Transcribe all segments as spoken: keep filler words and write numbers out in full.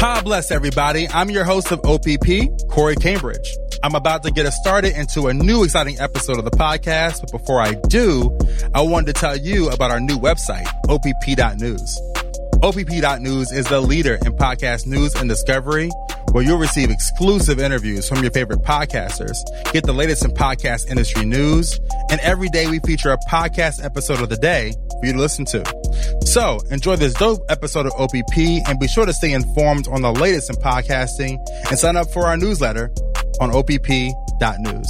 God bless everybody. I'm your host of O P P, Corey Cambridge. I'm about to get us started into a new exciting episode of the podcast. But before I do, I wanted to tell you about our new website, O P P dot news. O P P dot news is the leader in podcast news and discovery, where you'll receive exclusive interviews from your favorite podcasters, get the latest in podcast industry news, and every day we feature a podcast episode of the day for you to listen to. So enjoy this dope episode of O P P and be sure to stay informed on the latest in podcasting and sign up for our newsletter on O P P dot news.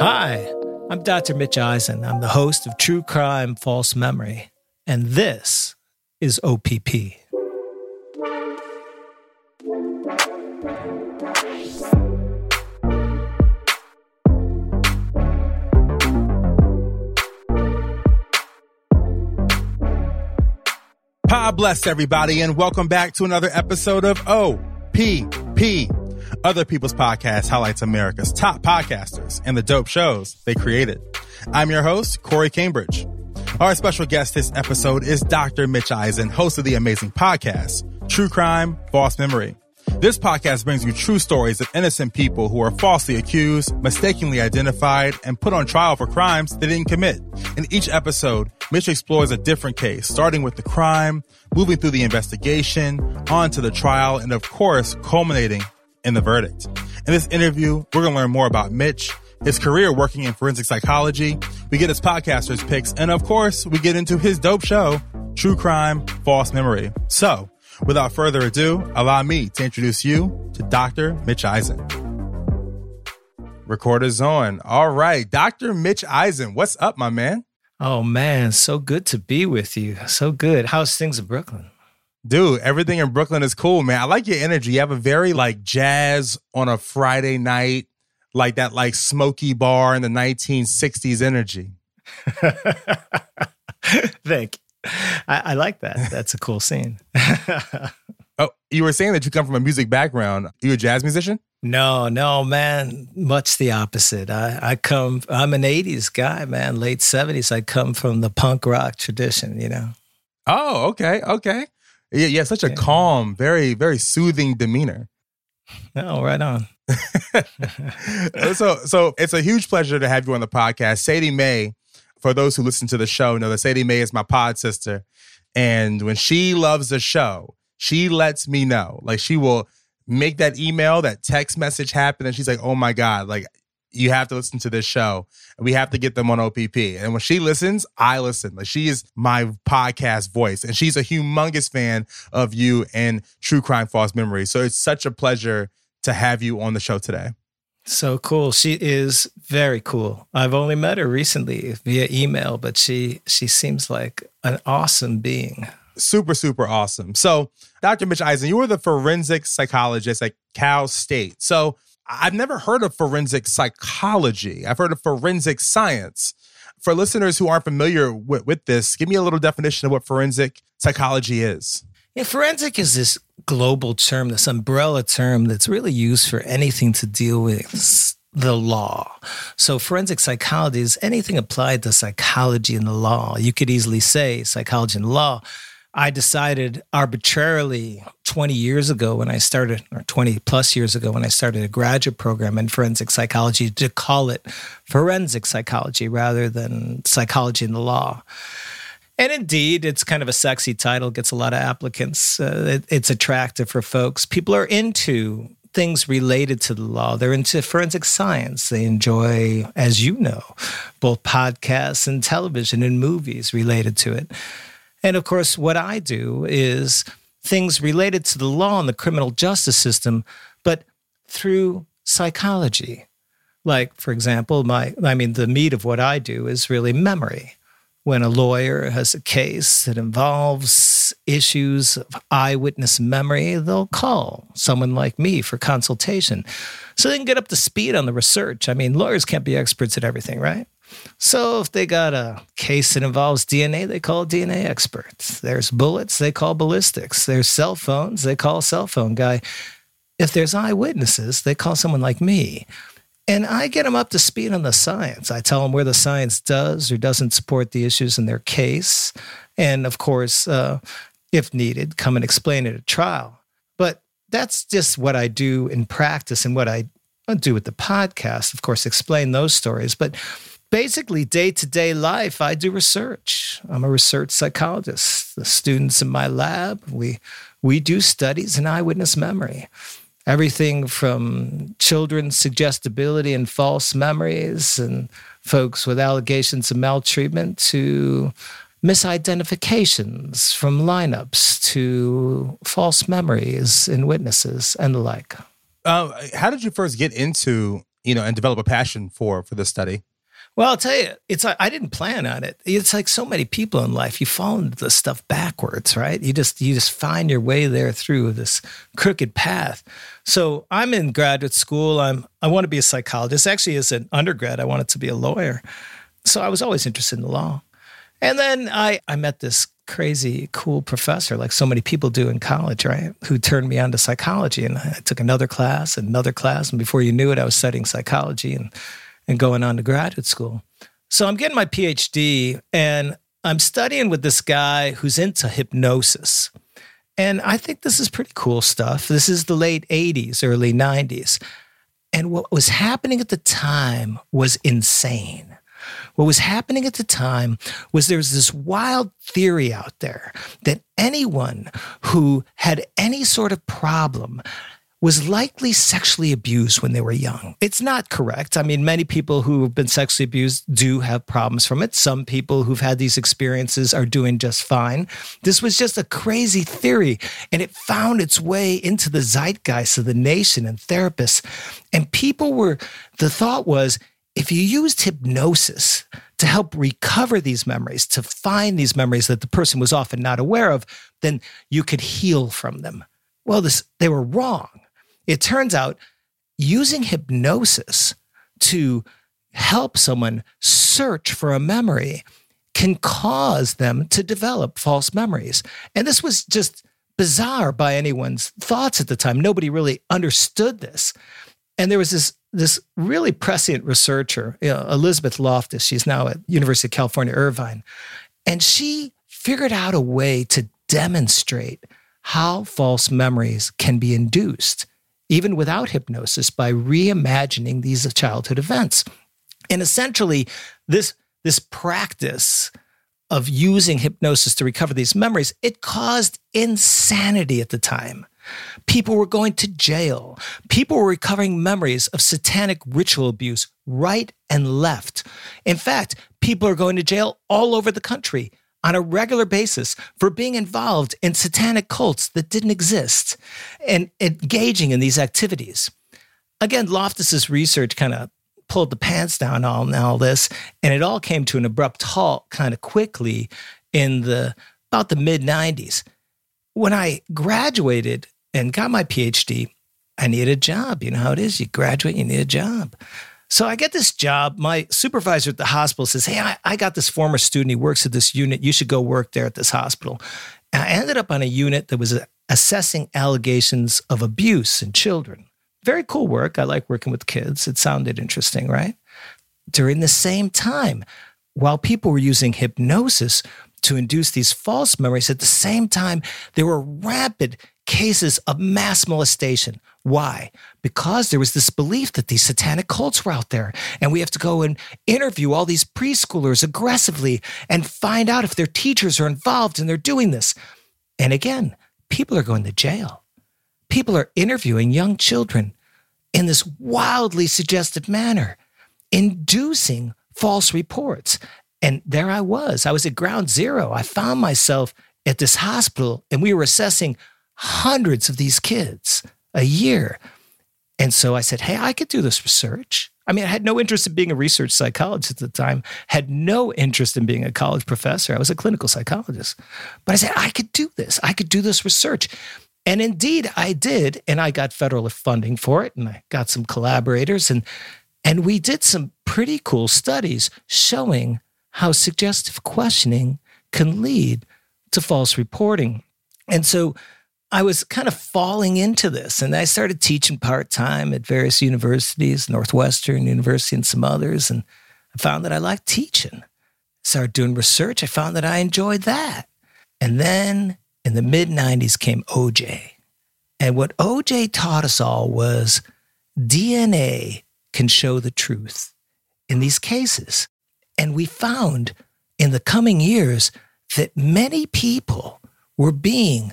Hi, I'm Doctor Mitch Eisen. I'm the host of True Crime, False Memory, and this is O P P. God bless everybody and welcome back to another episode of O P P, Other People's Podcast highlights America's top podcasters and the dope shows they created. I'm your host, Corey Cambridge. Our special guest this episode is Doctor Mitch Eisen, host of the amazing podcast, True Crime, False Memory. This podcast brings you true stories of innocent people who are falsely accused, mistakenly identified, and put on trial for crimes they didn't commit. In each episode, Mitch explores a different case, starting with the crime, moving through the investigation, on to the trial, and of course, culminating in the verdict. In this interview, we're going to learn more about Mitch, his career working in forensic psychology, we get his podcaster's picks, and of course, we get into his dope show, True Crime, False Memory. So, without further ado, allow me to introduce you to Doctor Mitch Eisen. Recorder's on. All right, Doctor Mitch Eisen, what's up, my man? Oh, man, so good to be with you. So good. How's things in Brooklyn? Dude, everything in Brooklyn is cool, man. I like your energy. You have a very like jazz on a Friday night, like that like smoky bar in the nineteen sixties energy. Thank you. I, I like that. That's a cool scene. Oh, you were saying that you come from a music background. Are you a jazz musician? No, no, man. Much the opposite. I, I come, I'm an eighties guy, man. Late seventies. I come from the punk rock tradition, you know? Oh, okay. Okay. Yeah. Yeah. Such a yeah. calm, very, very soothing demeanor. Oh, right on. so, so it's a huge pleasure to have you on the podcast. Sadie Mae, for those who listen to the show, know that Sadie Mae is my pod sister. And when she loves a show, she lets me know. Like, she will make that email, that text message happen. And she's like, oh my God, like, you have to listen to this show. We have to get them on O P P. And when she listens, I listen. Like, she is my podcast voice. And she's a humongous fan of you and True Crime, False Memory. So it's such a pleasure to have you on the show today. So cool. She is very cool. I've only met her recently via email, but she she seems like an awesome being. Super, super awesome. So, Doctor Mitch Eisen, you were the forensic psychologist at Cal State. So, I've never heard of forensic psychology. I've heard of forensic science. For listeners who aren't familiar with, with this, give me a little definition of what forensic psychology is. Yeah, forensic is this global term, this umbrella term that's really used for anything to deal with the law. So forensic psychology is anything applied to psychology and the law. You could easily say psychology and law. I decided arbitrarily twenty years ago when I started, or twenty plus years ago when I started a graduate program in forensic psychology, to call it forensic psychology rather than psychology and the law. And indeed, it's kind of a sexy title, gets a lot of applicants. Uh, it, it's attractive for folks. People are into things related to the law. They're into forensic science. They enjoy, as you know, both podcasts and television and movies related to it. And of course, what I do is things related to the law and the criminal justice system, but through psychology. Like, for example, my, I mean, the meat of what I do is really memory. When a lawyer has a case that involves issues of eyewitness memory, they'll call someone like me for consultation so they can get up to speed on the research. I mean, lawyers can't be experts at everything, right? So if they got a case that involves D N A, they call D N A experts. There's bullets, they call ballistics. There's cell phones, they call cell phone guy. If there's eyewitnesses, they call someone like me. And I get them up to speed on the science. I tell them where the science does or doesn't support the issues in their case. And of course, uh, if needed, come and explain it at trial. But that's just what I do in practice and what I do with the podcast, of course, explain those stories. But basically, day-to-day life, I do research. I'm a research psychologist. The students in my lab, we we do studies in eyewitness memory. Everything from children's suggestibility and false memories and folks with allegations of maltreatment to misidentifications from lineups to false memories in witnesses and the like. Uh, how did you first get into, you know, and develop a passion for, for this study? Well, I'll tell you, it's like, I didn't plan on it. It's like so many people in life, you fall into this stuff backwards, right? You just you just find your way there through this crooked path. So I'm in graduate school. I'm I want to be a psychologist. Actually, as an undergrad, I wanted to be a lawyer. So I was always interested in the law. And then I, I met this crazy, cool professor, like so many people do in college, right? Who turned me on to psychology. And I took another class, another class. And before you knew it, I was studying psychology and and going on to graduate school. So I'm getting my P H D and I'm studying with this guy who's into hypnosis. And I think this is pretty cool stuff. This is the late eighties, early nineties. And what was happening at the time was insane. What was happening at the time was there was this wild theory out there that anyone who had any sort of problem was likely sexually abused when they were young. It's not correct. I mean, many people who have been sexually abused do have problems from it. Some people who've had these experiences are doing just fine. This was just a crazy theory, and it found its way into the zeitgeist of the nation and therapists. And people were, the thought was, if you used hypnosis to help recover these memories, to find these memories that the person was often not aware of, then you could heal from them. Well, this, they were wrong. It turns out using hypnosis to help someone search for a memory can cause them to develop false memories. And this was just bizarre by anyone's thoughts at the time. Nobody really understood this. And there was this, this really prescient researcher, you know, Elizabeth Loftus. She's now at University of California, Irvine. And she figured out a way to demonstrate how false memories can be induced even without hypnosis, by reimagining these childhood events. And essentially, this, this practice of using hypnosis to recover these memories, it caused insanity at the time. People were going to jail. People were recovering memories of satanic ritual abuse right and left. In fact, people are going to jail all over the country on a regular basis for being involved in satanic cults that didn't exist and engaging in these activities. Again, Loftus's research kind of pulled the pants down on all this, and it all came to an abrupt halt kind of quickly in the about the mid nineties. When I graduated and got my P H D, I needed a job. You know how it is. You graduate, you need a job. So I get this job. My supervisor at the hospital says, hey, I, I got this former student. He works at this unit. You should go work there at this hospital. And I ended up on a unit that was assessing allegations of abuse in children. Very cool work. I like working with kids. It sounded interesting, right? During the same time, while people were using hypnosis to induce these false memories, at the same time, there were rapid cases of mass molestation. Why? Because there was this belief that these satanic cults were out there, and we have to go and interview all these preschoolers aggressively and find out if their teachers are involved and they're doing this. And again, people are going to jail. People are interviewing young children in this wildly suggestive manner, inducing false reports. And there I was. I was at ground zero. I found myself at this hospital, and we were assessing hundreds of these kids a year. And so I said, hey, I could do this research. I mean, I had no interest in being a research psychologist at the time, had no interest in being a college professor. I was a clinical psychologist. But I said, I could do this. I could do this research. And indeed, I did. And I got federal funding for it. And I got some collaborators. And, and we did some pretty cool studies showing how suggestive questioning can lead to false reporting. And so I was kind of falling into this, and I started teaching part-time at various universities, Northwestern University and some others, and I found that I liked teaching. Started doing research. I found that I enjoyed that. And then in the mid nineties came O J. And what O J taught us all was D N A can show the truth in these cases. And we found in the coming years that many people were being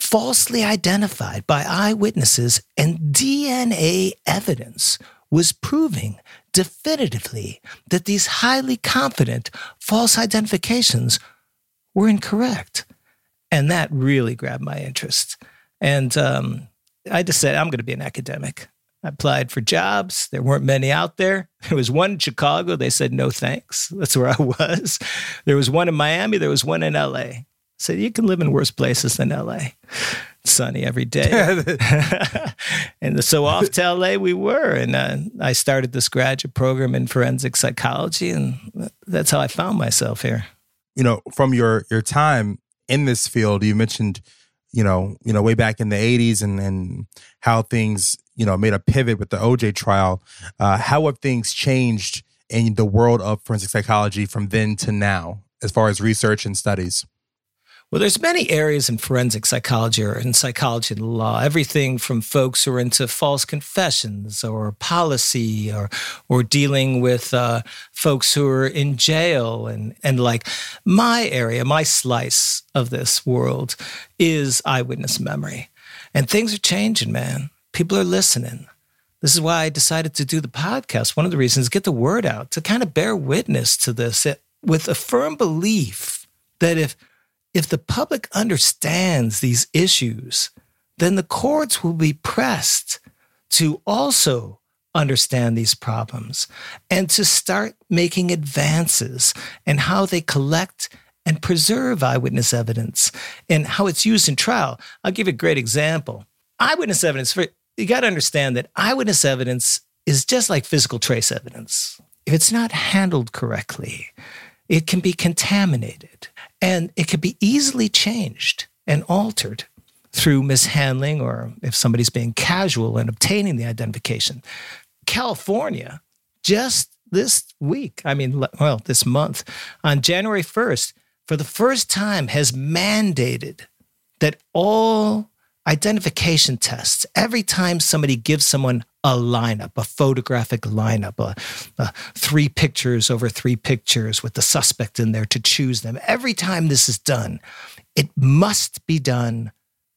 falsely identified by eyewitnesses, and D N A evidence was proving definitively that these highly confident false identifications were incorrect. And that really grabbed my interest. And um, I just said, I'm going to be an academic. I applied for jobs. There weren't many out there. There was one in Chicago. They said, no, thanks. That's where I was. There was one in Miami. There was one in L A. So you can live in worse places than L A. It's sunny every day. And so off to L A we were. And uh, I started this graduate program in forensic psychology. And that's how I found myself here. You know, from your your time in this field, you mentioned, you know, you know, way back in the eighties and, and how things, you know, made a pivot with the O J trial. Uh, how have things changed in the world of forensic psychology from then to now, as far as research and studies? Well, there's many areas in forensic psychology or in psychology and law, everything from folks who are into false confessions or policy or or dealing with uh, folks who are in jail. And, and like my area, my slice of this world is eyewitness memory. And things are changing, man. People are listening. This is why I decided to do the podcast. One of the reasons is get the word out, to kind of bear witness to this it, with a firm belief that if If the public understands these issues, then the courts will be pressed to also understand these problems and to start making advances in how they collect and preserve eyewitness evidence and how it's used in trial. I'll give you a great example. Eyewitness evidence, for, you got to understand that eyewitness evidence is just like physical trace evidence. If it's not handled correctly, it can be contaminated. And it can be easily changed and altered through mishandling or if somebody's being casual in obtaining the identification. California, just this week, I mean, well, this month, on January first, for the first time has mandated that all identification tests, every time somebody gives someone a lineup, a photographic lineup, a, a three pictures over three pictures with the suspect in there to choose them. Every time this is done, it must be done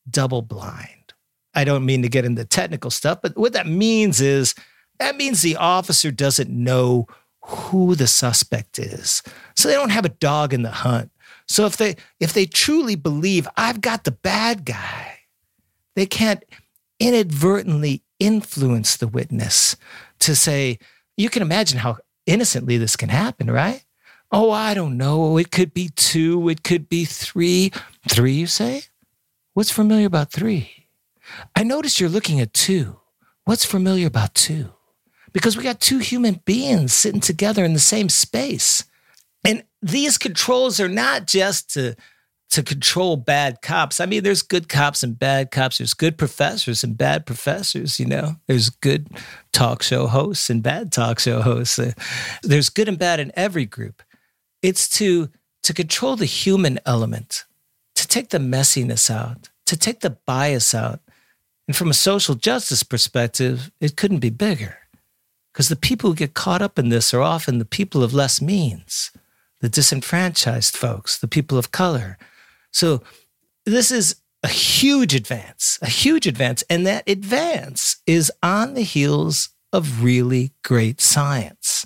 double blind. I don't mean to get into technical stuff, but what that means is that means the officer doesn't know who the suspect is. So they don't have a dog in the hunt. So if they if they truly believe I've got the bad guy, they can't inadvertently influence the witness to say, you can imagine how innocently this can happen, right? Oh, I don't know. It could be two. It could be three. Three, you say? What's familiar about three? I noticed you're looking at two. What's familiar about two? Because we got two human beings sitting together in the same space. And these controls are not just to to control bad cops. I mean, there's good cops and bad cops. There's good professors and bad professors, you know. There's good talk show hosts and bad talk show hosts. There's good and bad in every group. It's to, to control the human element, to take the messiness out, to take the bias out. And from a social justice perspective, it couldn't be bigger because the people who get caught up in this are often the people of less means, the disenfranchised folks, the people of color. So this is a huge advance, a huge advance. And that advance is on the heels of really great science.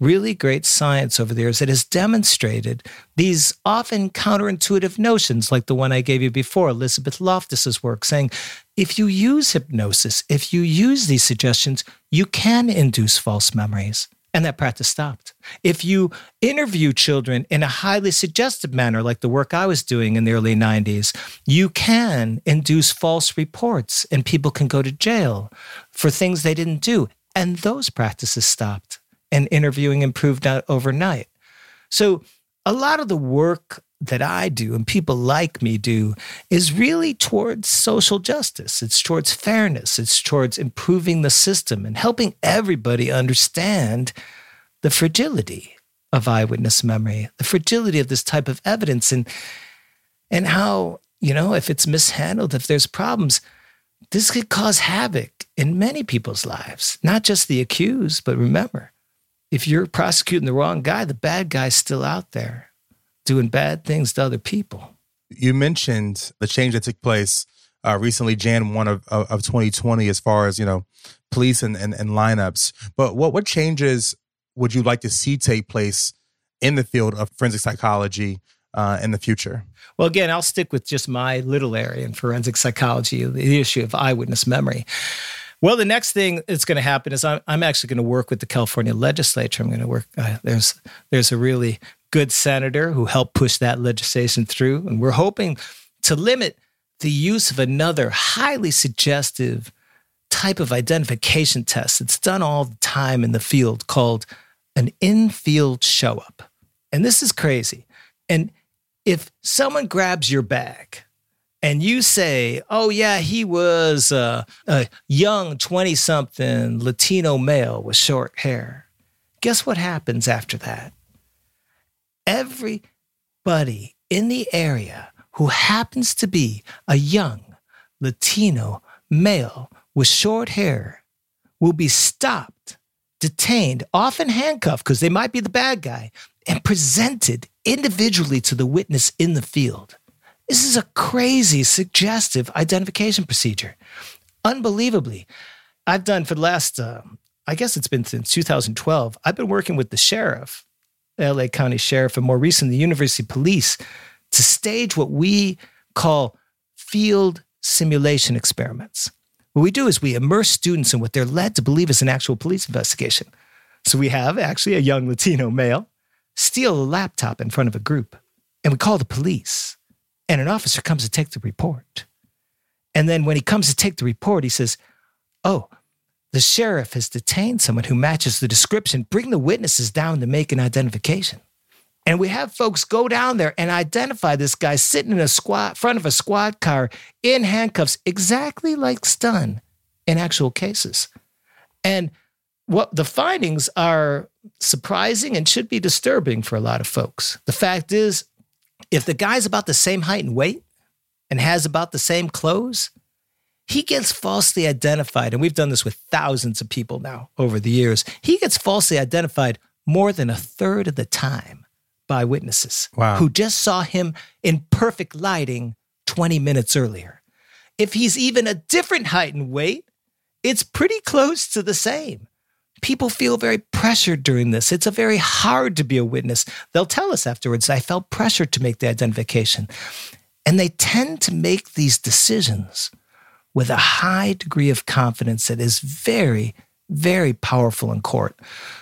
really great science over the years that has demonstrated these often counterintuitive notions, like the one I gave you before, Elizabeth Loftus's work, saying if you use hypnosis, if you use these suggestions, you can induce false memories. And that practice stopped. If you interview children in a highly suggestive manner, like the work I was doing in the early nineties, you can induce false reports and people can go to jail for things they didn't do. And those practices stopped. And interviewing improved out overnight. So a lot of the work that I do and people like me do is really towards social justice. It's towards fairness. It's towards improving the system and helping everybody understand the fragility of eyewitness memory, the fragility of this type of evidence, and and how, you know, if it's mishandled, if there's problems, this could cause havoc in many people's lives, not just the accused, but remember, if you're prosecuting the wrong guy, the bad guy's still out there doing bad things to other people. You mentioned the change that took place uh, recently, January first of, of, of twenty twenty, as far as, you know, police and, and, and lineups. But what, what changes would you like to see take place in the field of forensic psychology uh, in the future? Well, again, I'll stick with just my little area in forensic psychology, the issue of eyewitness memory. Well, the next thing that's going to happen is I'm, I'm actually going to work with the California legislature. I'm going to work. Uh, there's there's a really good senator who helped push that legislation through. And we're hoping to limit the use of another highly suggestive type of identification test that's done all the time in the field called an in-field show-up. And this is crazy. And if someone grabs your bag, and you say, oh, yeah, he was uh, a young twenty-something Latino male with short hair. Guess what happens after that? Everybody in the area who happens to be a young Latino male with short hair will be stopped, detained, often handcuffed because they might be the bad guy, and presented individually to the witness in the field. This is a crazy, suggestive identification procedure. Unbelievably, I've done for the last, um, I guess it's been since two thousand twelve, I've been working with the sheriff, L A County Sheriff, and more recently, the University Police, to stage what we call field simulation experiments. What we do is we immerse students in what they're led to believe is an actual police investigation. So we have actually a young Latino male steal a laptop in front of a group, and we call the police. And an officer comes to take the report. And then when he comes to take the report, he says, oh, the sheriff has detained someone who matches the description. Bring the witnesses down to make an identification. And we have folks go down there and identify this guy sitting in a squad, front of a squad car in handcuffs, exactly like Stun in actual cases. And what the findings are surprising and should be disturbing for a lot of folks. The fact is, if the guy's about the same height and weight and has about the same clothes, he gets falsely identified. And we've done this with thousands of people now over the years. He gets falsely identified more than a third of the time by witnesses wow. who just saw him in perfect lighting twenty minutes earlier. If he's even a different height and weight, it's pretty close to the same. People feel very pressured during this. It's a very hard to be a witness. They'll tell us afterwards, I felt pressured to make the identification. And they tend to make these decisions with a high degree of confidence that is very, very powerful in court.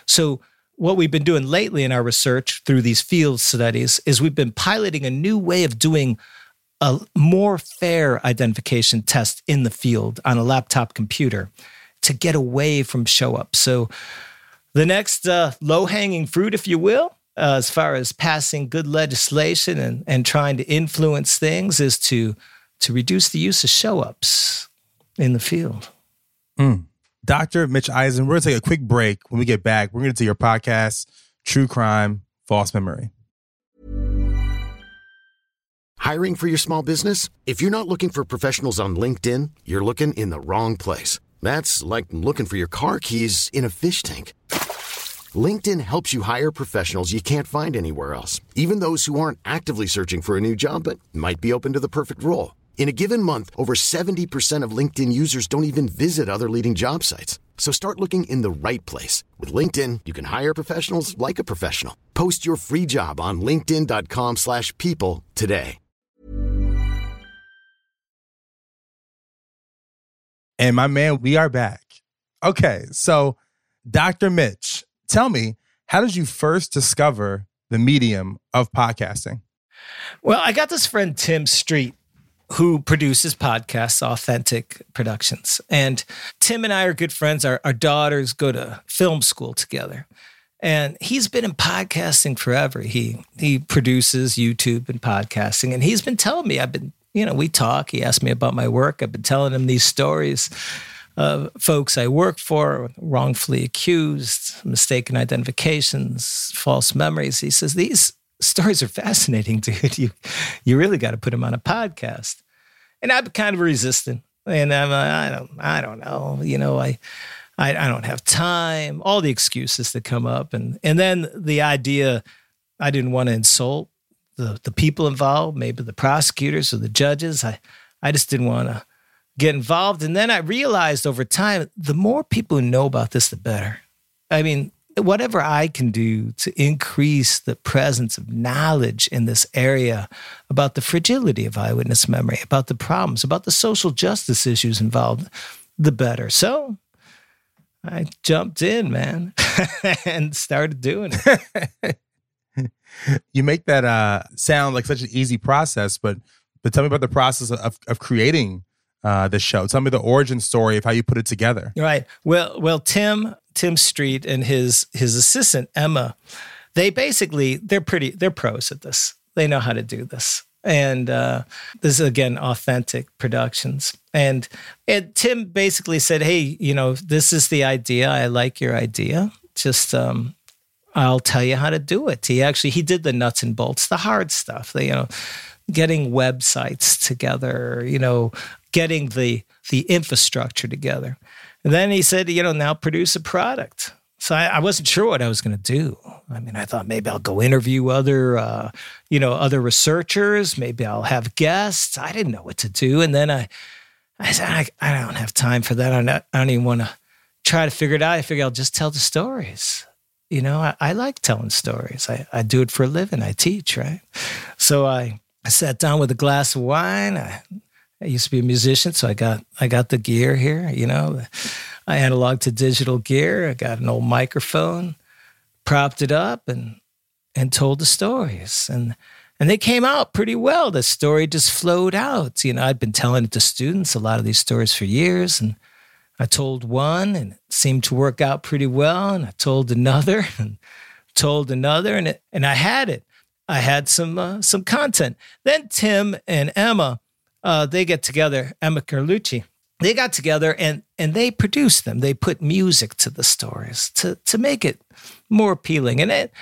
So what we've been doing lately in our research through these field studies is we've been piloting a new way of doing a more fair identification test in the field on a laptop computer, to get away from show up. So the next uh, low-hanging fruit, if you will, uh, as far as passing good legislation and, and trying to influence things is to, to reduce the use of show ups in the field. Mm. Doctor Mitch Eisen, we're going to take a quick break. When we get back, we're going to do your podcast, True Crime, False Memory. Hiring for your small business? If you're not looking for professionals on LinkedIn, you're looking in the wrong place. That's like looking for your car keys in a fish tank. LinkedIn helps you hire professionals you can't find anywhere else, even those who aren't actively searching for a new job but might be open to the perfect role. In a given month, over seventy percent of LinkedIn users don't even visit other leading job sites. So start looking in the right place. With LinkedIn, you can hire professionals like a professional. Post your free job on linkedin.com slash people today. And my man, we are back. Okay, so Doctor Mitch, tell me, how did you first discover the medium of podcasting? Well, I got this friend, Tim Street, who produces podcasts, Authentic Productions. And Tim and I are good friends. Our, our daughters go to film school together. And he's been in podcasting forever. He he produces YouTube and podcasting. And he's been telling me, I've been, you know, we talk. He asked me about my work. I've been telling him these stories of folks I work for, wrongfully accused, mistaken identifications, false memories. He says, these stories are fascinating, dude. You, you really got to put them on a podcast. And I'm kind of resistant, and I'm like, I don't, I don't know. You know, I, I, I don't have time. All the excuses that come up, and and then the idea, I didn't want to insult the the people involved, maybe the prosecutors or the judges. I, I just didn't want to get involved. And then I realized over time, the more people who know about this, the better. I mean, whatever I can do to increase the presence of knowledge in this area about the fragility of eyewitness memory, about the problems, about the social justice issues involved, the better. So I jumped in, man, and started doing it. You make that uh, sound like such an easy process, but but tell me about the process of of creating uh, the show. Tell me the origin story of how you put it together. Right. Well, well, Tim... Tim Street and his his assistant, Emma, they basically, they're pretty, they're pros at this. They know how to do this. And uh, this is, again, Authentic Productions. And, and Tim basically said, hey, you know, this is the idea. I like your idea. Just, um, I'll tell you how to do it. He actually, he did the nuts and bolts, the hard stuff, the, you know, getting websites together, you know, getting the the infrastructure together. And then he said, you know, now produce a product. So I, I wasn't sure what I was going to do. I mean, I thought maybe I'll go interview other, uh, you know, other researchers. Maybe I'll have guests. I didn't know what to do. And then I, I said, I, I don't have time for that. I'm not, I don't even want to try to figure it out. I figure I'll just tell the stories. You know, I, I like telling stories. I, I do it for a living. I teach, right? So I, I sat down with a glass of wine. I I used to be a musician, so I got I got the gear here, you know, I analog to digital gear. I got an old microphone, propped it up, and and told the stories, and and they came out pretty well. The story just flowed out, you know. I'd been telling it to students, a lot of these stories for years, and I told one, and it seemed to work out pretty well, and I told another, and told another, and it, and I had it. I had some uh, some content. Then Tim and Emma. Uh, they get together, Emma Carlucci, they got together and and they produced them. They put music to the stories to to make it more appealing. And it,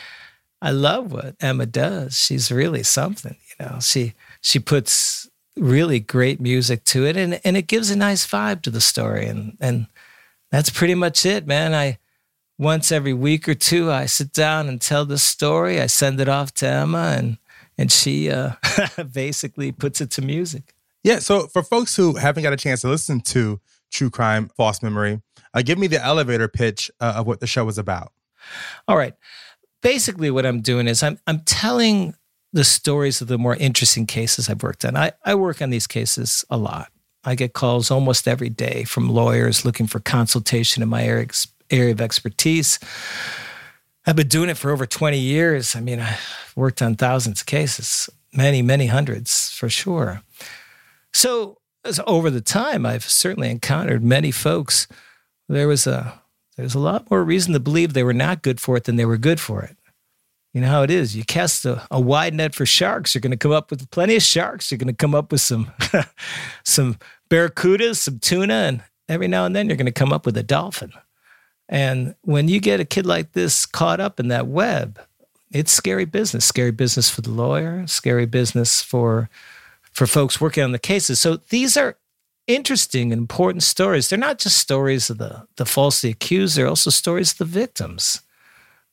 I love what Emma does. She's really something, you know. She she puts really great music to it, and, and it gives a nice vibe to the story. And and that's pretty much it, man. I once every week or two, I sit down and tell this story. I send it off to Emma, and, and she uh, basically puts it to music. Yeah, so for folks who haven't got a chance to listen to True Crime, False Memory, uh, give me the elevator pitch uh, of what the show is about. All right. Basically, what I'm doing is I'm I'm telling the stories of the more interesting cases I've worked on. I, I work on these cases a lot. I get calls almost every day from lawyers looking for consultation in my area, area of expertise. I've been doing it for over twenty years. I mean, I've worked on thousands of cases, many, many hundreds for sure. So, so over the time, I've certainly encountered many folks. There was a there's a lot more reason to believe they were not good for it than they were good for it. You know how it is. You cast a, a wide net for sharks. You're going to come up with plenty of sharks. You're going to come up with some some barracudas, some tuna, and every now and then you're going to come up with a dolphin. And when you get a kid like this caught up in that web, it's scary business. Scary business for the lawyer. Scary business for. for folks working on the cases. So these are interesting and important stories. They're not just stories of the, the falsely accused. They're also stories of the victims,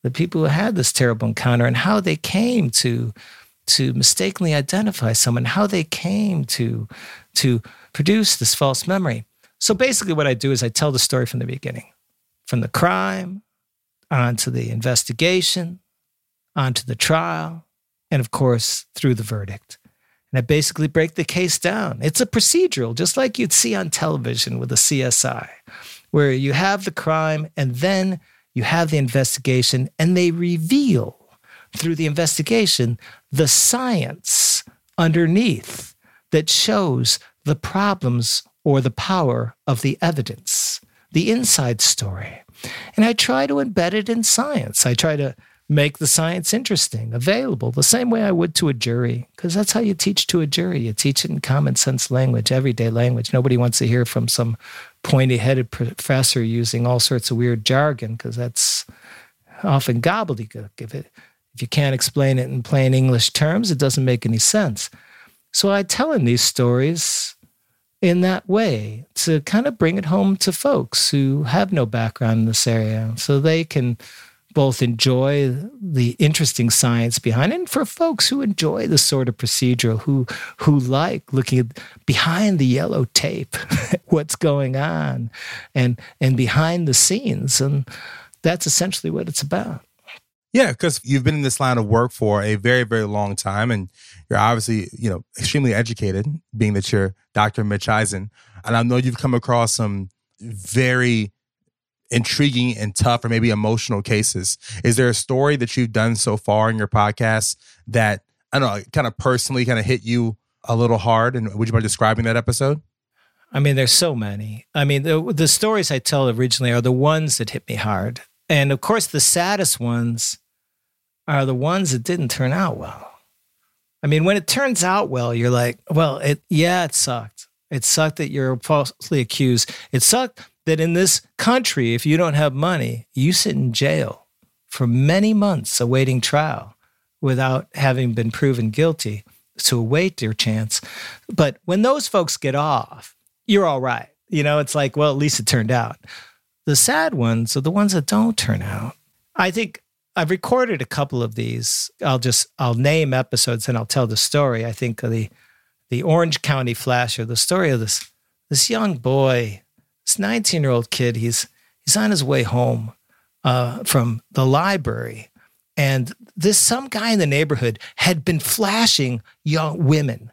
the people who had this terrible encounter and how they came to, to mistakenly identify someone, how they came to, to produce this false memory. So basically what I do is I tell the story from the beginning, from the crime, onto the investigation, onto the trial, and of course, through the verdict. And I basically break the case down. It's a procedural, just like you'd see on television with a C S I, where you have the crime and then you have the investigation, and they reveal through the investigation the science underneath that shows the problems or the power of the evidence, the inside story. And I try to embed it in science. I try to make the science interesting, available, the same way I would to a jury, because that's how you teach to a jury. You teach it in common sense language, everyday language. Nobody wants to hear from some pointy-headed professor using all sorts of weird jargon, because that's often gobbledygook. If, it, if you can't explain it in plain English terms, it doesn't make any sense. So I tell in these stories in that way to kind of bring it home to folks who have no background in this area, so they can both enjoy the interesting science behind it, and for folks who enjoy the sort of procedural, who who like looking at behind the yellow tape, what's going on, and and behind the scenes. And that's essentially what it's about. Yeah, because you've been in this line of work for a very, very long time, and you're obviously, you know, extremely educated, being that you're Doctor Mitch Eisen. And I know you've come across some very intriguing and tough or maybe emotional cases. Is there a story that you've done so far in your podcast that, I don't know, kind of personally kind of hit you a little hard? And would you mind describing that episode? I mean, there's so many. I mean, the, the stories I tell originally are the ones that hit me hard. And of course, the saddest ones are the ones that didn't turn out well. I mean, when it turns out well, you're like, well, it, yeah, it sucked. It sucked that you're falsely accused. It sucked that in this country, if you don't have money, you sit in jail for many months awaiting trial without having been proven guilty to await your chance. But when those folks get off, you're all right. You know, it's like, well, at least it turned out. The sad ones are the ones that don't turn out. I think I've recorded a couple of these. I'll just, I'll name episodes and I'll tell the story. I think of the, the Orange County Flasher, the story of this, this young boy, this nineteen-year-old kid, he's he's on his way home uh, from the library, and this some guy in the neighborhood had been flashing young women,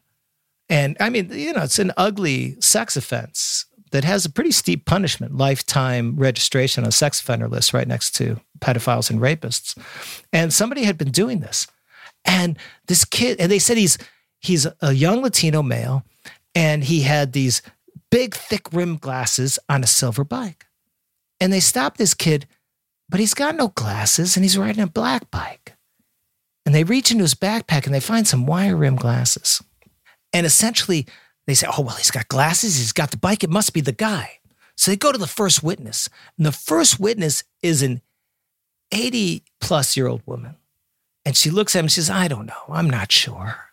and I mean, you know, it's an ugly sex offense that has a pretty steep punishment, lifetime registration on a sex offender list, right next to pedophiles and rapists. And somebody had been doing this, and this kid, and they said he's he's a young Latino male, and he had these big, thick rimmed glasses on a silver bike. And they stopped this kid, but he's got no glasses and he's riding a black bike. And they reach into his backpack and they find some wire rimmed glasses. And essentially they say, oh, well, he's got glasses. He's got the bike. It must be the guy. So they go to the first witness. And the first witness is an eighty plus year old woman. And she looks at him and she says, I don't know. I'm not sure.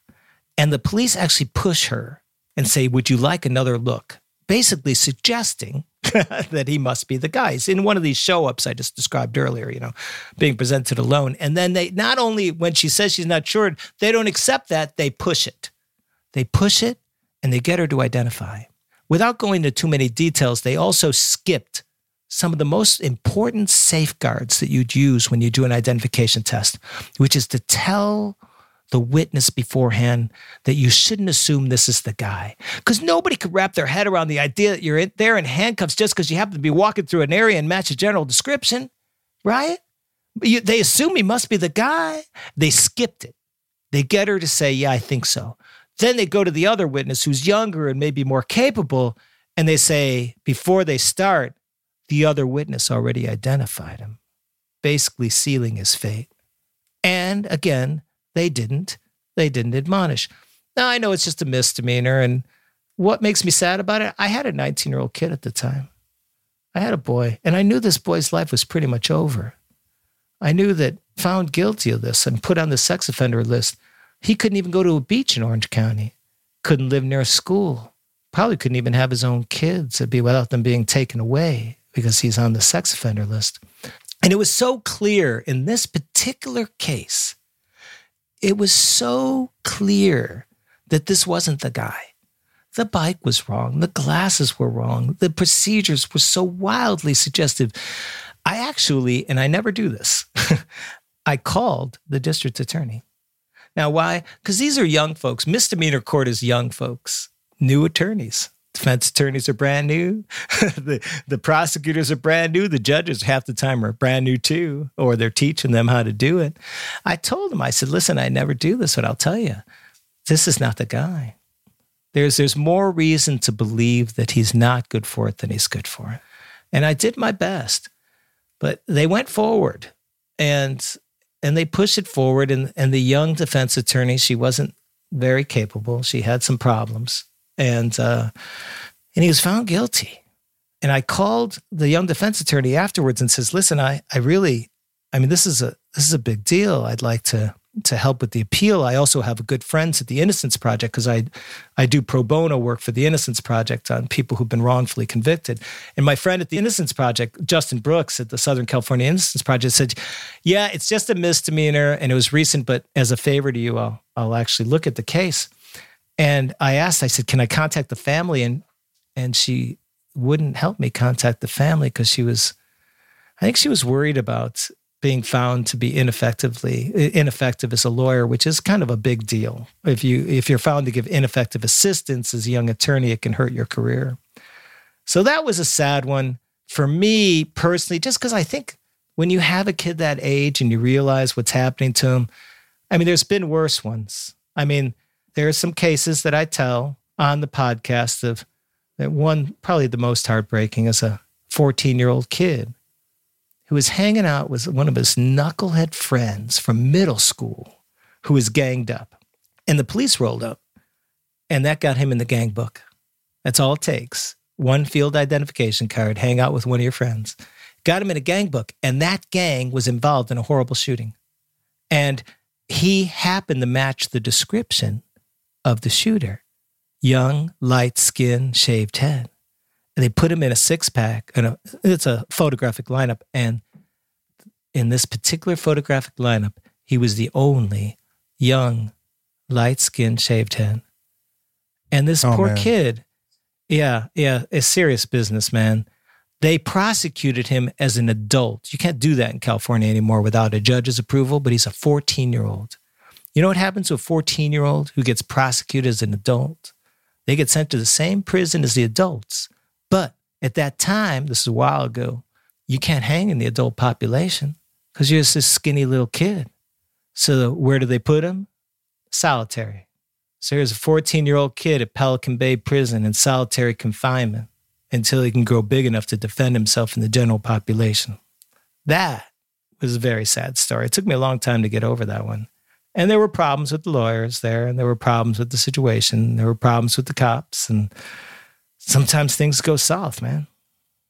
And the police actually push her and say, would you like another look? Basically suggesting that he must be the guy. He's in one of these show-ups I just described earlier, you know, being presented alone. And then they, not only when she says she's not sure, they don't accept that, they push it. They push it and they get her to identify. Without going into too many details, they also skipped some of the most important safeguards that you'd use when you do an identification test, which is to tell the witness beforehand that you shouldn't assume this is the guy. Because nobody could wrap their head around the idea that you're in, there in handcuffs just because you happen to be walking through an area and match a general description, right? You, they assume he must be the guy. They skipped it. They get her to say, yeah, I think so. Then they go to the other witness who's younger and maybe more capable, and they say, before they start, the other witness already identified him, basically sealing his fate. And again, They didn't. They didn't admonish. Now, I know it's just a misdemeanor. And what makes me sad about it, I had a nineteen-year-old kid at the time. I had a boy. And I knew this boy's life was pretty much over. I knew that found guilty of this and put on the sex offender list, he couldn't even go to a beach in Orange County. Couldn't live near a school. Probably couldn't even have his own kids. It'd be without them being taken away because he's on the sex offender list. And it was so clear in this particular case, It was so clear that this wasn't the guy. The bike was wrong. The glasses were wrong. The procedures were so wildly suggestive. I actually, and I never do this, I called the district attorney. Now, why? Because these are young folks. Misdemeanor court is young folks, new attorneys. Defense attorneys are brand new. the, the prosecutors are brand new. The judges half the time are brand new too, or they're teaching them how to do it. I told them, I said, listen, I never do this, but I'll tell you, this is not the guy. There's there's more reason to believe that he's not good for it than he's good for it. And I did my best, but they went forward and and they pushed it forward. And, and the young defense attorney, she wasn't very capable. She had some problems. And uh, and he was found guilty. And I called the young defense attorney afterwards and says, listen, I, I really, I mean, this is a this is a big deal. I'd like to to help with the appeal. I also have good friends at the Innocence Project because I I do pro bono work for the Innocence Project on people who've been wrongfully convicted. And my friend at the Innocence Project, Justin Brooks at the Southern California Innocence Project, said, yeah, it's just a misdemeanor and it was recent, but as a favor to you, I'll I'll actually look at the case. And I asked, I said, can I contact the family? And and she wouldn't help me contact the family because she was, I think she was worried about being found to be ineffectively, ineffective as a lawyer, which is kind of a big deal. If you, if you're found to give ineffective assistance as a young attorney, it can hurt your career. So that was a sad one for me personally, just because I think when you have a kid that age and you realize what's happening to him, I mean, there's been worse ones. I mean, there are some cases that I tell on the podcast of that one, probably the most heartbreaking, is a fourteen-year-old kid who was hanging out with one of his knucklehead friends from middle school who was ganged up. And the police rolled up, and that got him in the gang book. That's all it takes. One field identification card, hang out with one of your friends. Got him in a gang book, and that gang was involved in a horrible shooting. And he happened to match the description of the shooter, young, light skin, shaved head. And they put him in a six pack, and it's a photographic lineup. And in this particular photographic lineup, he was the only young, light skin, shaved head. And this oh, poor man. kid, yeah, yeah, a serious business, man. They prosecuted him as an adult. You can't do that in California anymore without a judge's approval, but he's a fourteen-year-old. You know what happens to a fourteen-year-old who gets prosecuted as an adult? They get sent to the same prison as the adults. But at that time, this is a while ago, you can't hang in the adult population because you're just this skinny little kid. So where do they put him? Solitary. So here's a fourteen-year-old kid at Pelican Bay Prison in solitary confinement until he can grow big enough to defend himself in the general population. That was a very sad story. It took me a long time to get over that one. And there were problems with the lawyers there, and there were problems with the situation, and there were problems with the cops, and sometimes things go south, man.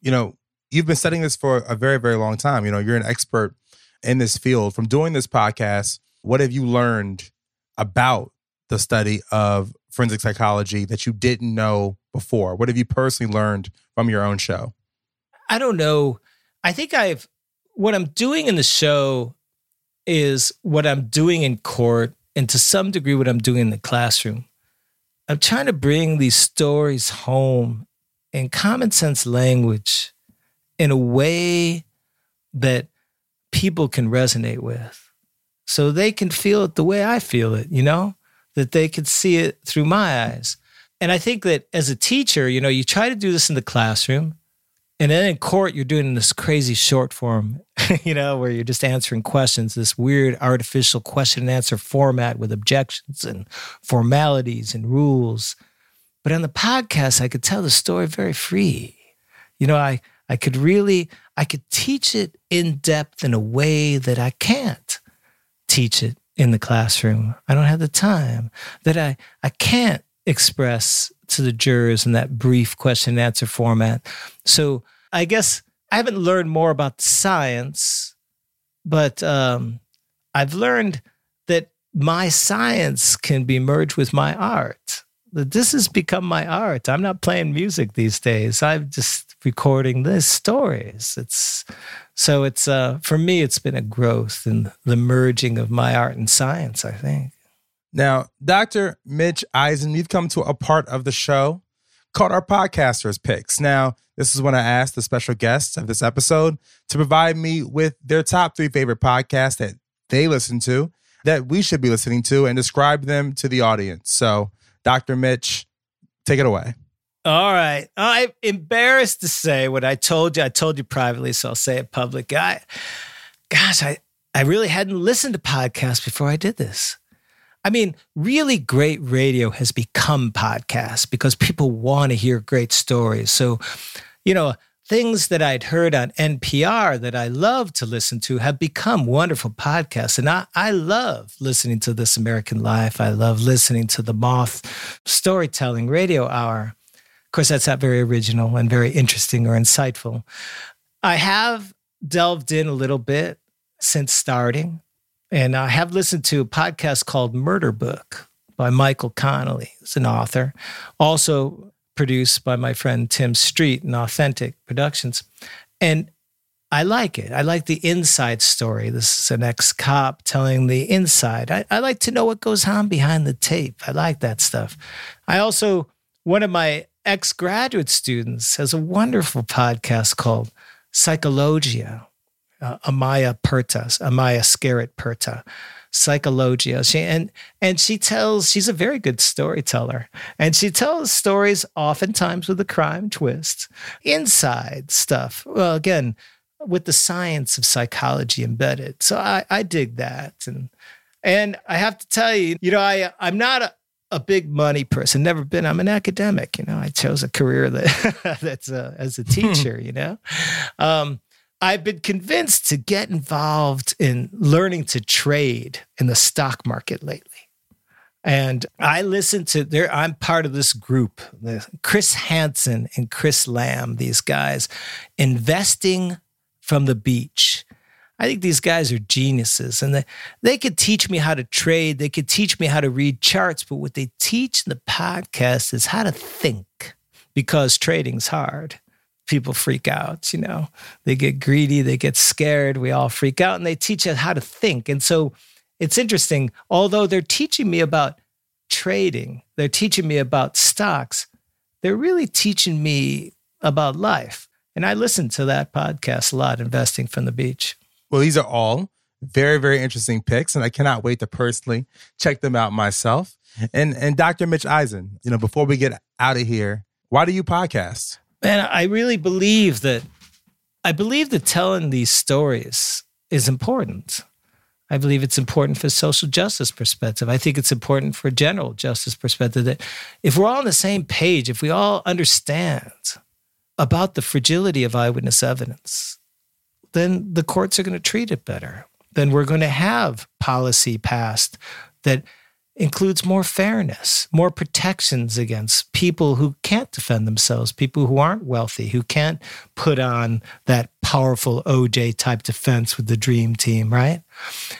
You know, you've been studying this for a very, very long time. You know, you're an expert in this field. From doing this podcast, what have you learned about the study of forensic psychology that you didn't know before? What have you personally learned from your own show? I don't know. I think I've, what I'm doing in the show is what I'm doing in court and to some degree what I'm doing in the classroom. I'm trying to bring these stories home in common sense language in a way that people can resonate with so they can feel it the way I feel it, you know, that they can see it through my eyes. And I think that as a teacher, you know, you try to do this in the classroom. And then in court, you're doing this crazy short form, you know, where you're just answering questions, this weird artificial question and answer format with objections and formalities and rules. But on the podcast, I could tell the story very free. You know, I, I could really, I could teach it in depth in a way that I can't teach it in the classroom. I don't have the time, that I, I can't express to the jurors in that brief question and answer format. So I guess I haven't learned more about the science, but um, I've learned that my science can be merged with my art. That this has become my art. I'm not playing music these days. I'm just recording these stories. It's so it's uh, for me, it's been a growth in the merging of my art and science, I think. Now, Doctor Mitch Eisen, we've come to a part of the show called our Podcasters Picks. Now, this is when I asked the special guests of this episode to provide me with their top three favorite podcasts that they listen to, that we should be listening to, and describe them to the audience. So, Doctor Mitch, take it away. All right. I'm embarrassed to say what I told you. I told you privately, so I'll say it publicly. I, gosh, I, I really hadn't listened to podcasts before I did this. I mean, really great radio has become podcasts because people want to hear great stories. So, you know, things that I'd heard on N P R that I love to listen to have become wonderful podcasts. And I, I love listening to This American Life. I love listening to the Moth Storytelling Radio Hour. Of course, that's not very original and very interesting or insightful. I have delved in a little bit since starting, and I have listened to a podcast called Murder Book by Michael Connelly. He's an author, also produced by my friend Tim Street and Authentic Productions. And I like it. I like the inside story. This is an ex-cop telling the inside. I, I like to know what goes on behind the tape. I like that stuff. I also, one of my ex-graduate students has a wonderful podcast called Psychologia. Uh, Amaya Puerta, Amaya Skerritt Puerta, Psychologia. She, and, and she tells, she's a very good storyteller. And she tells stories oftentimes with a crime twist, inside stuff. Well, again, with the science of psychology embedded. So I, I dig that. And and I have to tell you, you know, I, I'm not a, a big money person, never been. I'm an academic, you know. I chose a career that that's a, as a teacher, you know. Um I've been convinced to get involved in learning to trade in the stock market lately. And I listen to there, I'm part of this group, Chris Hansen and Chris Lamb, these guys, Investing from the Beach. I think these guys are geniuses, and they, they could teach me how to trade. They could teach me how to read charts, but what they teach in the podcast is how to think, because trading's hard. People freak out, you know, they get greedy, they get scared, we all freak out, and they teach us how to think. And so it's interesting, although they're teaching me about trading, they're teaching me about stocks, they're really teaching me about life. And I listen to that podcast a lot, Investing from the Beach. Well, these are all very, very interesting picks, and I cannot wait to personally check them out myself. And and Doctor Mitch Eisen, you know, before we get out of here, why do you podcast? Man, I really believe that, I believe that telling these stories is important. I believe it's important for social justice perspective. I think it's important for general justice perspective, that if we're all on the same page, if we all understand about the fragility of eyewitness evidence, then the courts are going to treat it better. Then we're going to have policy passed that includes more fairness, more protections against people who can't defend themselves, people who aren't wealthy, who can't put on that powerful O J type defense with the dream team, right?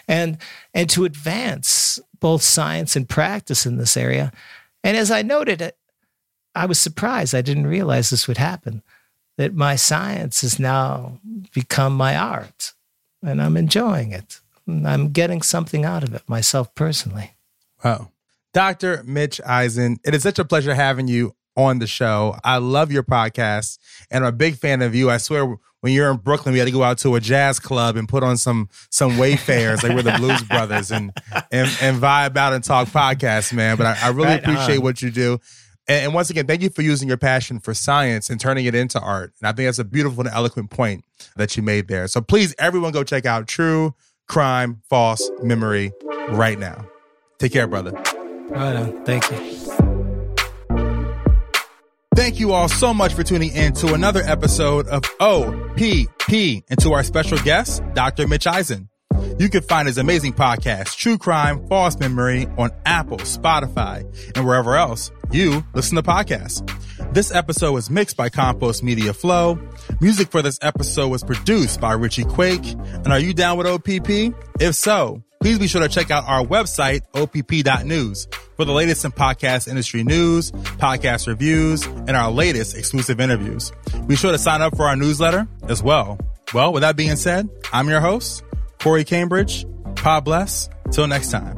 And and to advance both science and practice in this area. And as I noted, I was surprised. I didn't realize this would happen, that my science has now become my art, and I'm enjoying it. I'm getting something out of it myself personally. Oh, Doctor Mitch Eisen, it is such a pleasure having you on the show. I love your podcast, and I'm a big fan of you. I swear, when you're in Brooklyn, we had to go out to a jazz club and put on some some Wayfarers, like we're the Blues Brothers, and, and and vibe out and talk podcasts, man. But I, I really right appreciate on. What you do. And, and once again, thank you for using your passion for science and turning it into art. And I think that's a beautiful and eloquent point that you made there. So please, everyone, go check out True Crime, False Memory right now. Take care, brother. Right on. Thank you. Thank you all so much for tuning in to another episode of O P P and to our special guest, Doctor Mitch Eisen. You can find his amazing podcast, True Crime, False Memory, on Apple, Spotify, and wherever else you listen to podcasts. This episode was mixed by Compost Media Flow. Music for this episode was produced by Richie Quake. And are you down with O P P? If so, please be sure to check out our website, O P P dot news, for the latest in podcast industry news, podcast reviews, and our latest exclusive interviews. Be sure to sign up for our newsletter as well. Well, with that being said, I'm your host, Corey Cambridge. God bless. Till next time.